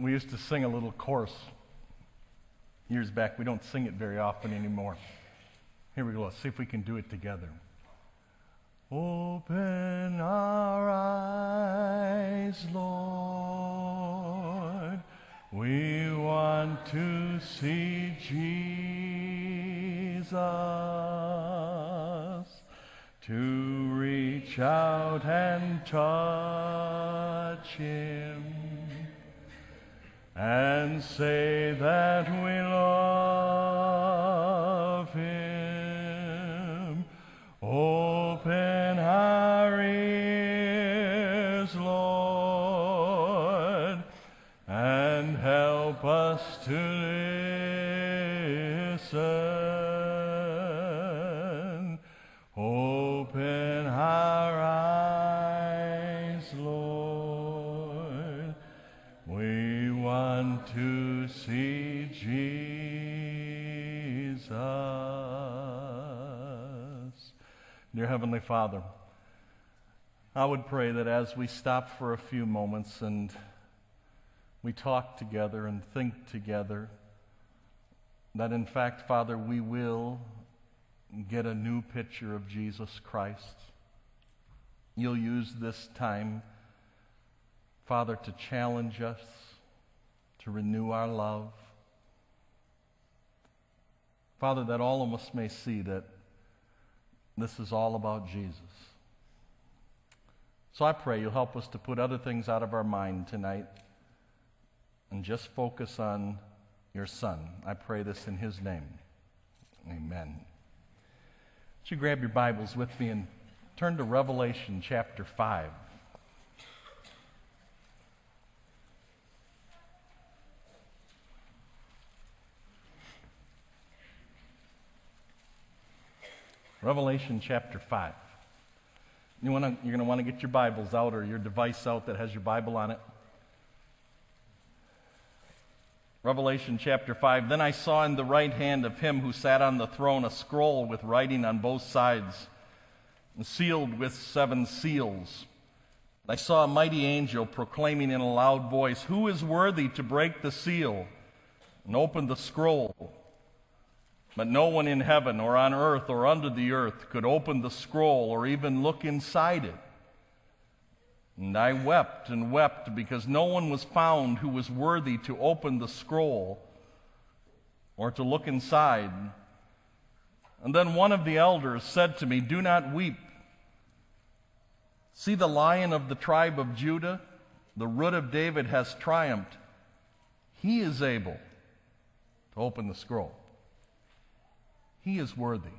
We used to sing a little chorus years back. We don't sing it very often anymore. Here we go. Let's see if we can do it together. Open our eyes, Lord. We want to see Jesus, to reach out and touch Him, and say that we love Him. Open our ears, Lord, and help us to listen. Open our eyes, Lord. We want to see Jesus. Dear Heavenly Father, I would pray that as we stop for a few moments and we talk together and think together, that in fact, Father, we will get a new picture of Jesus Christ. You'll use this time, Father, to challenge us, to renew our love. Father, that all of us may see that this is all about Jesus. So I pray you'll help us to put other things out of our mind tonight and just focus on your Son. I pray this in His name. Amen. Would you grab your Bibles with me and turn to Revelation chapter 5. Revelation chapter 5. You're going to want to get your Bibles out, or your device out that has your Bible on it. Revelation chapter 5, Then I saw in the right hand of Him who sat on the throne a scroll with writing on both sides, and sealed with 7 seals. I saw a mighty angel proclaiming in a loud voice, Who is worthy to break the seal and open the scroll? But no one in heaven or on earth or under the earth could open the scroll or even look inside it. And I wept and wept because no one was found who was worthy to open the scroll or to look inside. And then one of the elders said to me, Do not weep. See, the Lion of the tribe of Judah, the Root of David, has triumphed. He is able to open the scroll. He is worthy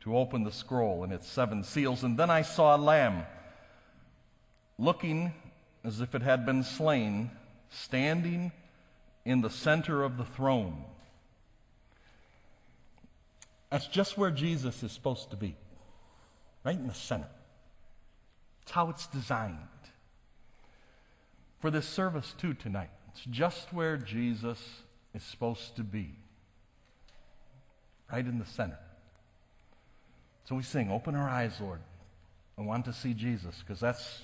to open the scroll and its 7 seals. And then I saw a lamb, looking as if it had been slain, standing in the center of the throne. That's just where Jesus is supposed to be, right in the center. It's how it's designed. For this service, too, tonight, it's just where Jesus is supposed to be, right in the center. So we sing, Open our eyes, Lord. I want to see Jesus, because that's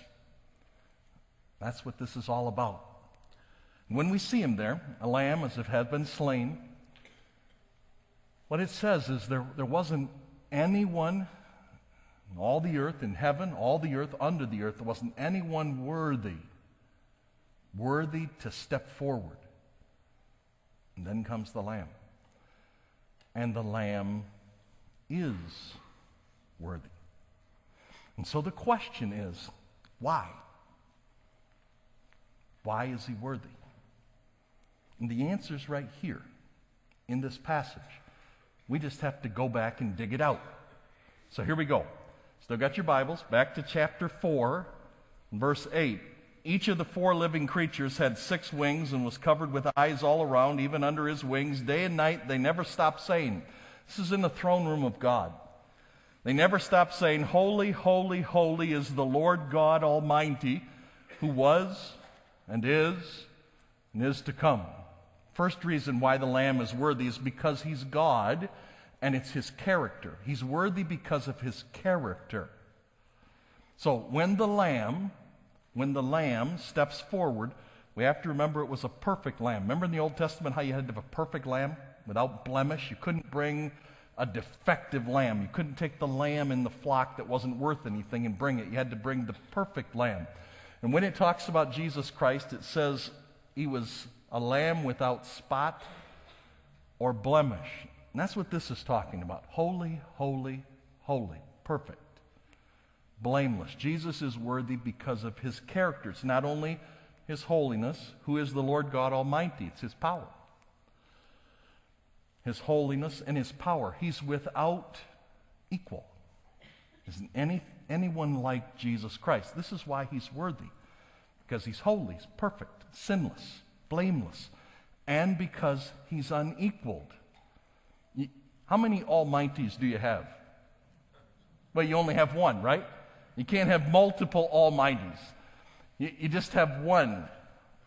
what this is all about. When we see Him there, a lamb as if had been slain, what it says is there wasn't anyone in all the earth, in heaven, all the earth, under the earth, there wasn't anyone worthy to step forward. And then comes the lamb. And the lamb is worthy. And so the question is, why? Why is He worthy? And the answer's right here in this passage. We just have to go back and dig it out. So here we go. Still got your Bibles. Back to chapter 4, verse 8. Each of the 4 living creatures had 6 wings and was covered with eyes all around, even under His wings. Day and night they never stopped saying, this is in the throne room of God. They never stopped saying, Holy, holy, holy is the Lord God Almighty, who was and is to come. First reason why the Lamb is worthy is because He's God, and it's His character. He's worthy because of His character. So when the Lamb steps forward, We have to remember it was a perfect lamb. Remember in the Old Testament how you had to have a perfect lamb without blemish? You couldn't bring a defective lamb. You couldn't take the lamb in the flock that wasn't worth anything and bring it. You had to bring the perfect lamb. And when it talks about Jesus Christ, it says he was a lamb without spot or blemish. And that's what this is talking about. Holy, holy, holy, perfect, blameless. Jesus is worthy because of his character. It's not only his holiness, who is the Lord God Almighty. It's his power. His holiness and his power. He's without equal. Isn't anyone like Jesus Christ? This is why he's worthy. Because he's holy, he's perfect, sinless, blameless, and because he's unequaled. How many almighties do you have? Well, you only have one, right? You can't have multiple almighties. You just have one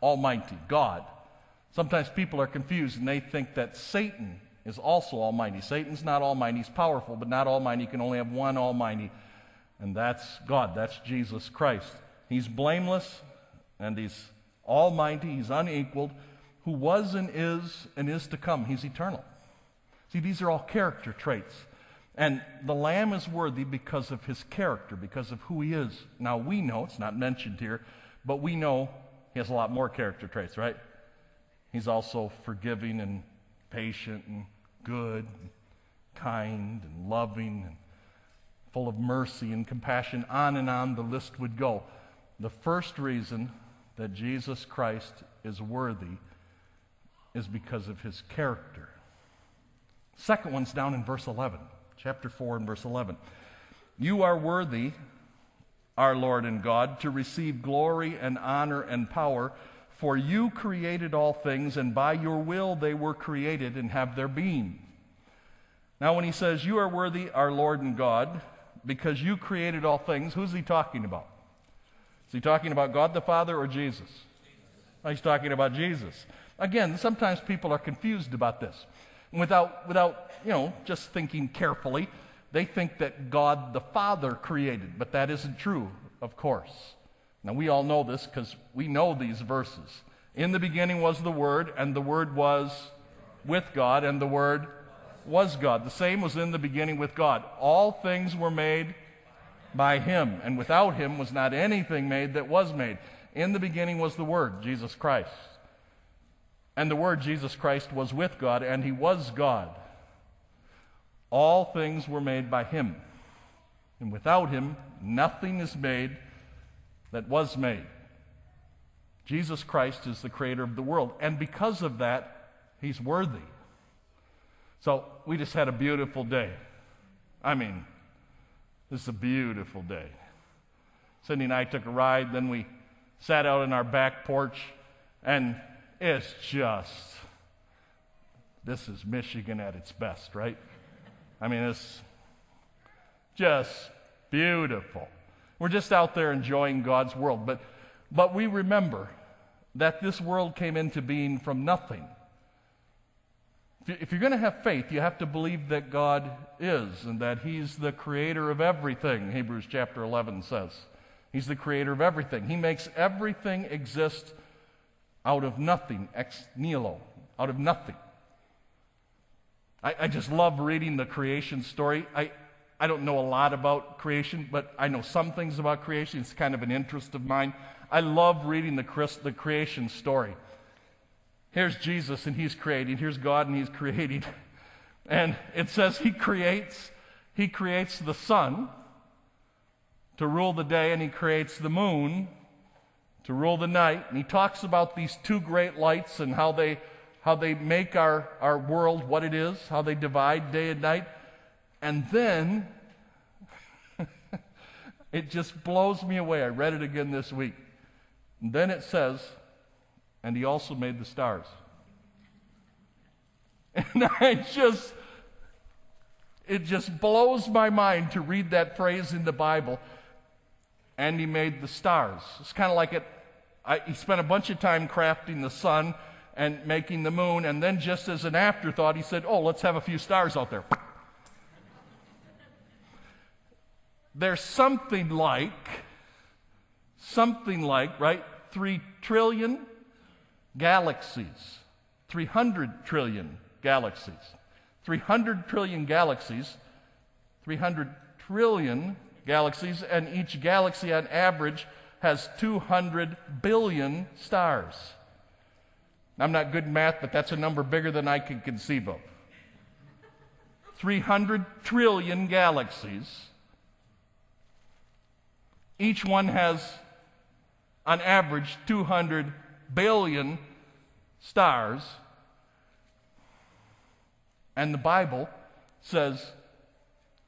almighty, God. Sometimes people are confused and they think that Satan is also almighty. Satan's not almighty, he's powerful, but not almighty. You can only have one almighty, and that's God, that's Jesus Christ. He's blameless, and he's almighty, he's unequaled, who was and is to come. He's eternal. See, these are all character traits. And the Lamb is worthy because of his character, because of who he is. Now we know, it's not mentioned here, but we know he has a lot more character traits, right? He's also forgiving and patient and good and kind and loving and full of mercy and compassion. On and on the list would go. The first reason that Jesus Christ is worthy is because of his character. Second one's down in verse 11. Chapter 4 and verse 11. You are worthy, our Lord and God, to receive glory and honor and power, for you created all things, and by your will they were created and have their being. Now when he says, you are worthy, our Lord and God, because you created all things, who's he talking about? Is he talking about God the Father or Jesus? He's talking about Jesus. Again, sometimes people are confused about this. Without just thinking carefully, they think that God the Father created, but that isn't true, of course. Now, we all know this because we know these verses. In the beginning was the Word, and the Word was with God, and the Word was God. The same was in the beginning with God. All things were made by him, and without him was not anything made that was made. In the beginning was the Word, Jesus Christ. And the Word, Jesus Christ, was with God, and he was God. All things were made by him. And without him, nothing is made that was made. Jesus Christ is the creator of the world. And because of that, he's worthy. So we just had a beautiful day. I mean, this is a beautiful day. Cindy and I took a ride, then we sat out on our back porch, and it's just, this is Michigan at its best, right? I mean, it's just beautiful. We're just out there enjoying God's world. But we remember that this world came into being from nothing. If you're going to have faith, you have to believe that God is and that he's the creator of everything, Hebrews chapter 11 says. He's the creator of everything. He makes everything exist out of nothing, ex nihilo, out of nothing. I just love reading the creation story. I don't know a lot about creation, but I know some things about creation. It's kind of an interest of mine. I love reading the creation story. Here's Jesus, and he's creating. Here's God, and he's creating. And it says he creates the sun to rule the day, and he creates the moon to rule the night, and he talks about these two great lights and how they make our world what it is, how they divide day and night. And then, it just blows me away. I read it again this week. And then it says, and he also made the stars. And it just blows my mind to read that phrase in the Bible, and he made the stars. It's kind of like it. He spent a bunch of time crafting the sun and making the moon, and then just as an afterthought, he said, oh, let's have a few stars out there. There's something like, right, 3 trillion galaxies, 300 trillion galaxies. 300 trillion galaxies, 300 trillion galaxies, and each galaxy on average has 200 billion stars. I'm not good at math, but that's a number bigger than I can conceive of. 300 trillion galaxies. Each one has, on average, 200 billion stars. And the Bible says,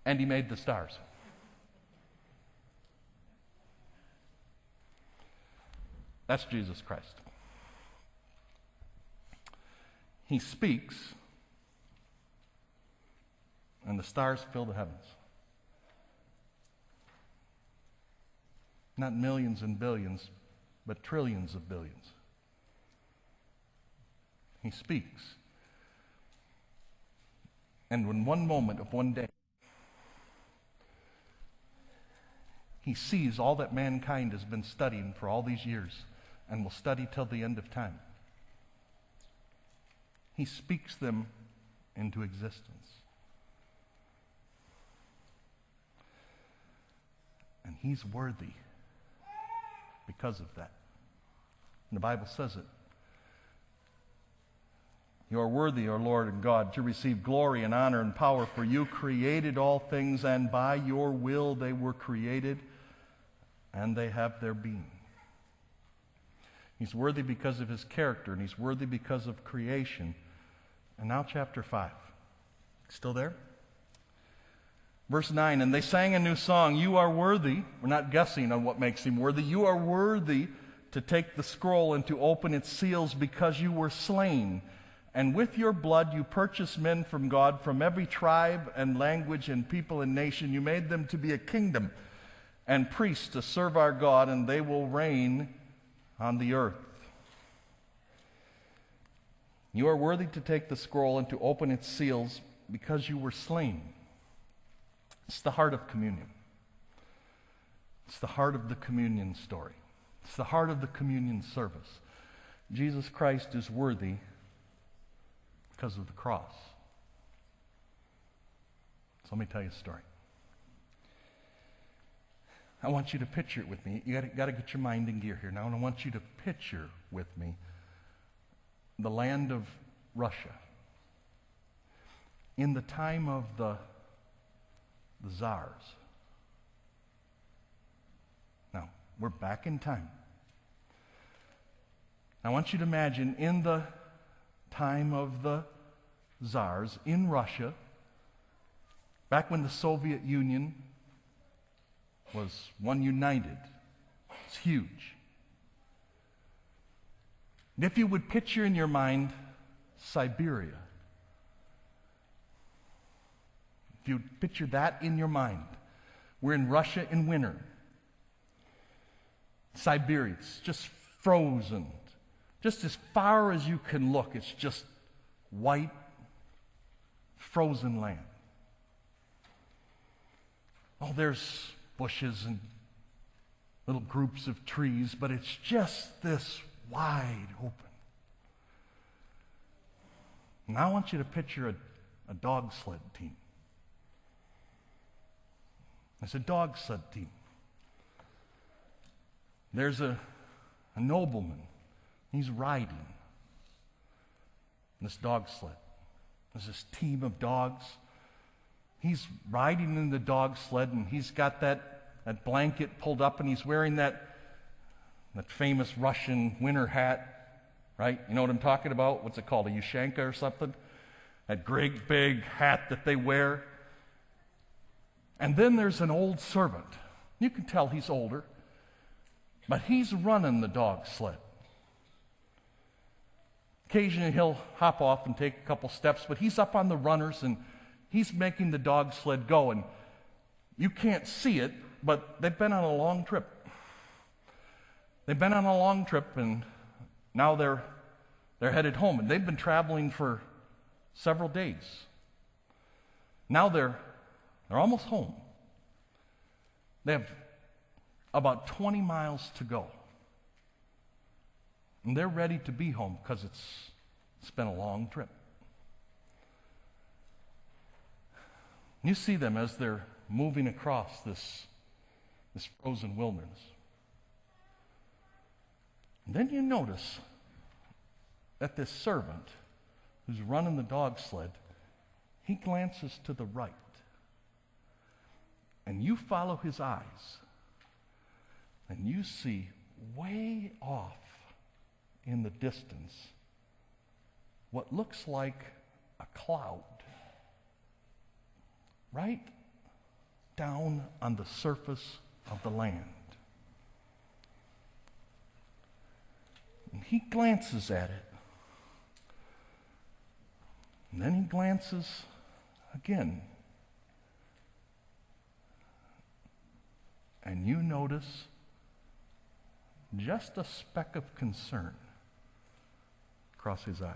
and he made the stars. That's Jesus Christ. He speaks, and the stars fill the heavens. Not millions and billions, but trillions of billions. He speaks. And in one moment of one day, he sees all that mankind has been studying for all these years and will study till the end of time. He speaks them into existence. And he's worthy because of that. And the Bible says it. You are worthy, O Lord and God, to receive glory and honor and power, for you created all things, and by your will they were created, and they have their being. He's worthy because of his character, and he's worthy because of creation. And now chapter 5. Still there? Verse 9, and they sang a new song, you are worthy. We're not guessing on what makes him worthy. You are worthy to take the scroll and to open its seals, because you were slain. And with your blood you purchased men from God, from every tribe and language and people and nation. You made them to be a kingdom and priests to serve our God, and they will reign on the earth. You are worthy to take the scroll and to open its seals, because you were slain. It's the heart of communion. It's the heart of the communion story. It's the heart of the communion service. Jesus Christ is worthy because of the cross. So let me tell you a story. I want you to picture it with me. You got to get your mind in gear here now, and I want you to picture with me the land of Russia in the time of the czars. Now, we're back in time. I want you to imagine in the time of the czars in Russia, back when the Soviet Union was one united. It's huge. And if you would picture in your mind Siberia, if you would picture that in your mind, we're in Russia in winter. Siberia, it's just frozen. Just as far as you can look, it's just white, frozen land. Oh, there's bushes and little groups of trees, but it's just this wide open. Now I want you to picture a dog sled team. It's a dog sled team. There's a nobleman. He's riding this dog sled. There's this team of dogs. He's riding in the dog sled, and he's got that blanket pulled up, and he's wearing that famous Russian winter hat, right? You know what I'm talking about? What's it called, a Ushanka or something? That great big hat that they wear. And then there's an old servant. You can tell he's older, but he's running the dog sled. Occasionally he'll hop off and take a couple steps, but he's up on the runners, and he's making the dog sled go, and you can't see it, but they've been on a long trip. They've been on a long trip, and now they're headed home, and they've been traveling for several days. Now they're almost home. They have about 20 miles to go. And they're ready to be home because it's been a long trip. You see them as they're moving across this frozen wilderness. And then you notice that this servant who's running the dog sled, he glances to the right. And you follow his eyes. And you see way off in the distance what looks like a cloud right down on the surface of the land. And he glances at it. And then he glances again. And you notice just a speck of concern across his eyes.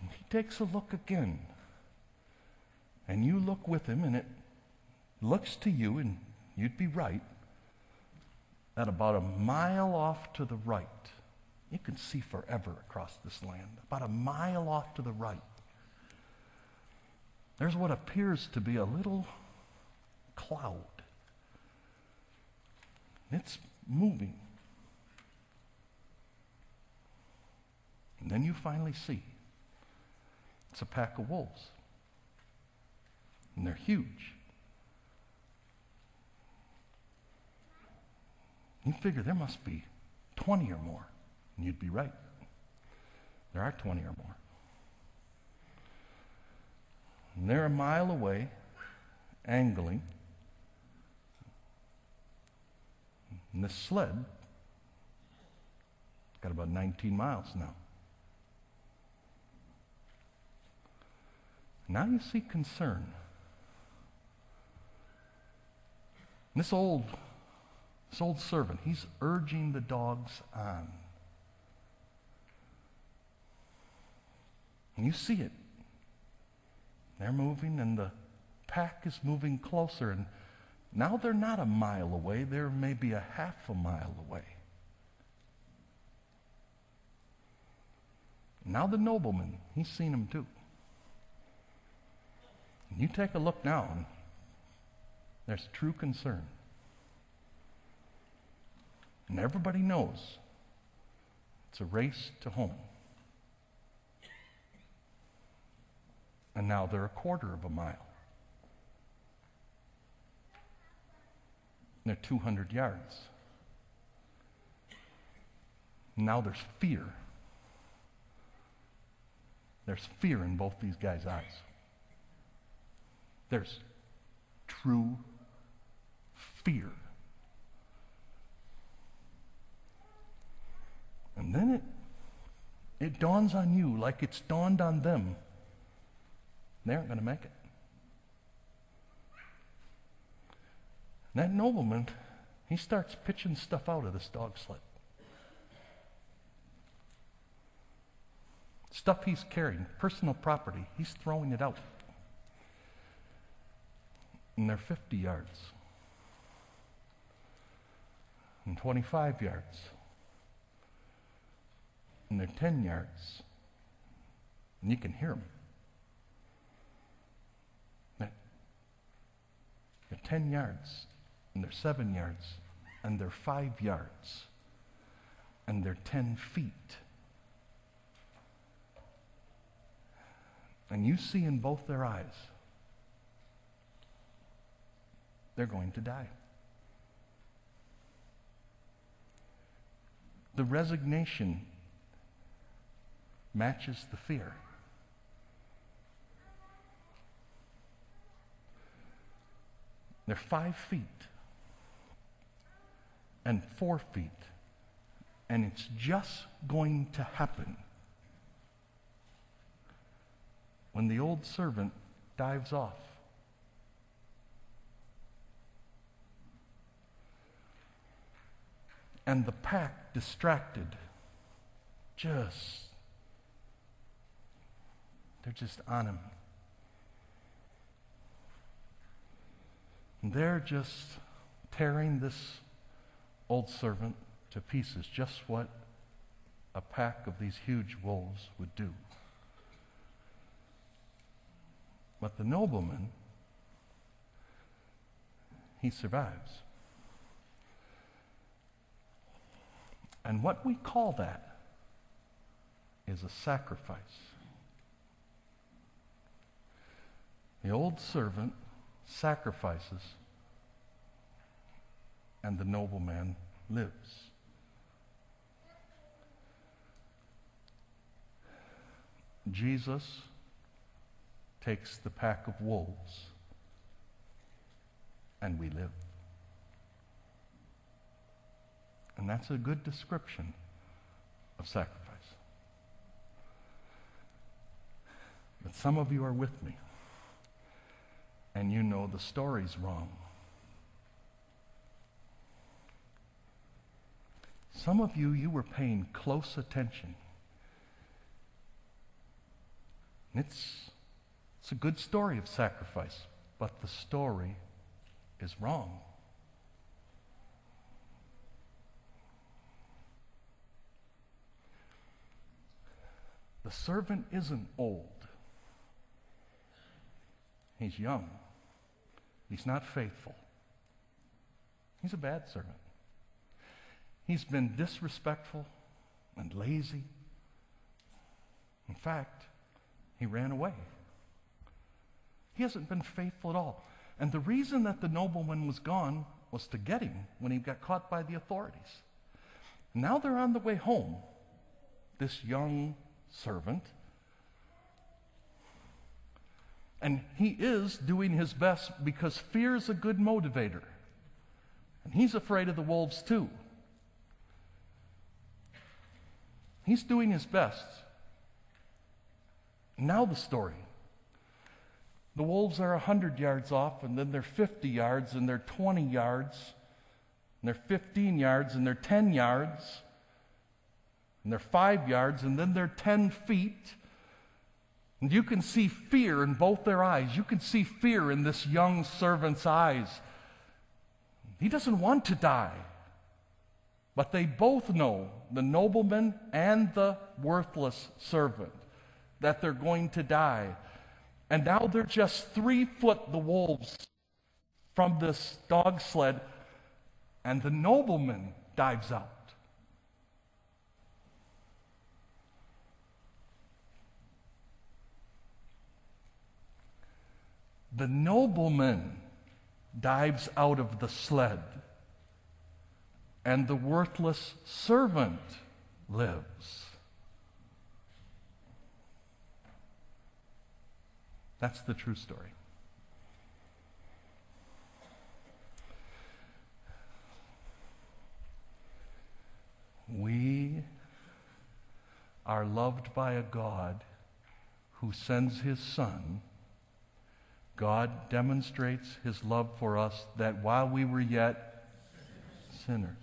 And he takes a look again. And you look with him, and it looks to you, and you'd be right, that about a mile off to the right, you can see forever across this land, about a mile off to the right, there's what appears to be a little cloud. It's moving. And then you finally see it's a pack of wolves. And they're huge. You figure there must be 20 or more. And you'd be right. There are 20 or more. And they're a mile away, angling. And this sled, it's got about 19 miles now. Now you see concern. And this old servant, he's urging the dogs on. And you see it. They're moving, and the pack is moving closer. And now they're not a mile away. They're maybe a half a mile away. Now the nobleman, he's seen them too. And you take a look now, and there's true concern. And everybody knows it's a race to home. And now they're a quarter of a mile. And they're 200 yards. Now there's fear. There's fear in both these guys' eyes. There's true fear. And then it dawns on you, like it's dawned on them, they aren't going to make it. And that nobleman, he starts pitching stuff out of this dog sled. Stuff he's carrying, personal property, he's throwing it out. And they're 50 yards. And 25 yards. And they're 10 yards. And you can hear them. They're 10 yards, and they're 7 yards, and they're 5 yards, and they're 10 feet. And you see in both their eyes, they're going to die. The resignation matches the fear. They're 5 feet and 4 feet, and it's just going to happen when the old servant dives off. And the pack, distracted, they're just on him. And they're just tearing this old servant to pieces, just what a pack of these huge wolves would do. But the nobleman, he survives. And what we call that is a sacrifice. The old servant sacrifices, and the nobleman lives. Jesus takes the pack of wolves, and we live. And that's a good description of sacrifice. But some of you are with me, and you know the story's wrong. Some of you, you were paying close attention. It's a good story of sacrifice, but the story is wrong. The servant isn't old. He's young. He's not faithful. He's a bad servant. He's been disrespectful and lazy. In fact, he ran away. He hasn't been faithful at all. And the reason that the nobleman was gone was to get him when he got caught by the authorities. Now they're on the way home. This young servant. And he is doing his best because fear is a good motivator. And he's afraid of the wolves too. He's doing his best. Now the story. The wolves are 100 yards off, and then they're 50 yards, and they're 20 yards, and they're 15 yards, and they're 10 yards, and they're 5 yards, and then they're 10 feet. And you can see fear in both their eyes. You can see fear in this young servant's eyes. He doesn't want to die. But they both know, the nobleman and the worthless servant, that they're going to die. And now they're just 3 foot, the wolves, from this dog sled, and the nobleman dives out. The nobleman dives out of the sled, and the worthless servant lives. That's the true story. We are loved by a God who sends his Son. God demonstrates his love for us that while we were yet sinners.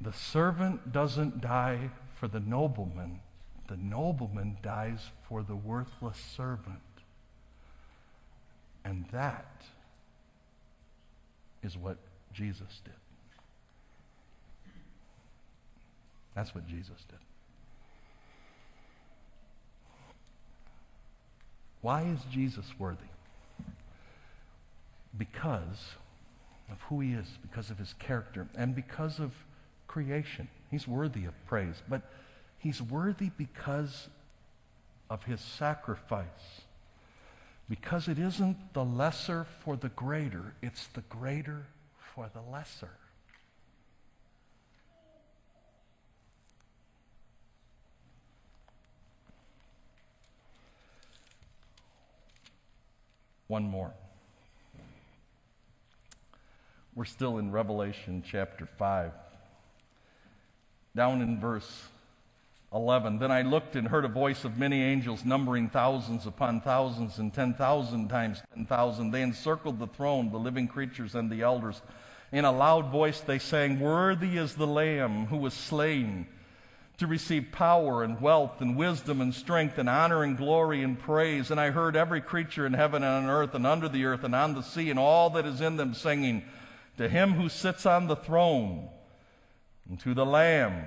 The servant doesn't die for the nobleman. The nobleman dies for the worthless servant. And that is what Jesus did. That's what Jesus did. Why is Jesus worthy? Because of who he is, because of his character, and because of creation. He's worthy of praise, but he's worthy because of his sacrifice. Because it isn't the lesser for the greater, it's the greater for the lesser. One more. We're still in Revelation chapter 5. Down in verse 11. Then I looked and heard a voice of many angels numbering thousands upon thousands and 10,000 times 10,000. They encircled the throne, the living creatures and the elders. In a loud voice they sang, "Worthy is the Lamb who was slain to receive power and wealth and wisdom and strength and honor and glory and praise. And I heard every creature in heaven and on earth and under the earth and on the sea and all that is in them singing, to him who sits on the throne and to the Lamb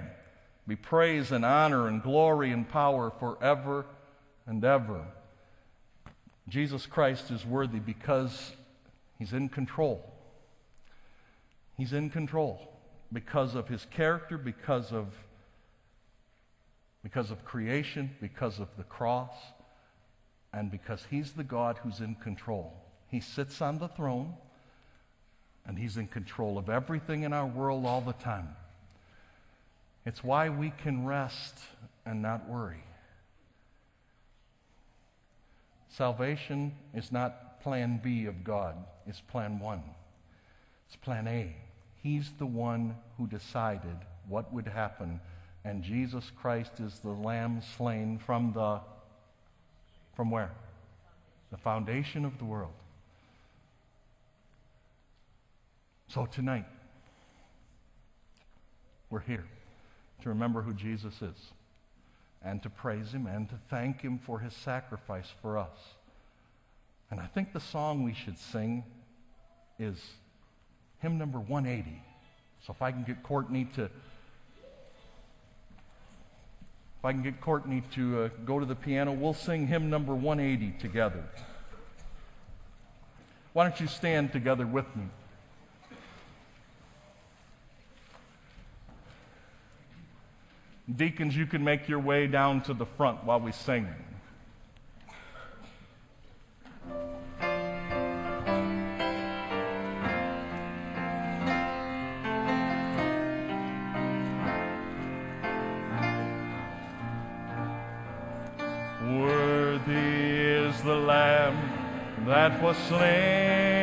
be praise and honor and glory and power forever and ever. Jesus Christ is worthy because he's in control. He's in control because of his character, because of creation, because of the cross, and because he's the God who's in control. He sits on the throne, and he's in control of everything in our world all the time. It's why we can rest and not worry. Salvation is not plan B of God. It's plan one. It's plan A. He's the one who decided what would happen, and Jesus Christ is the Lamb slain from where? The foundation of the world. So tonight, we're here to remember who Jesus is and to praise him and to thank him for his sacrifice for us. And I think the song we should sing is hymn number 180. So if I can get Courtney to... If I can get Courtney to go to the piano, we'll sing hymn number 180 together. Why don't you stand together with me? Deacons, you can make your way down to the front while we sing. Worthy is the Lamb that was slain.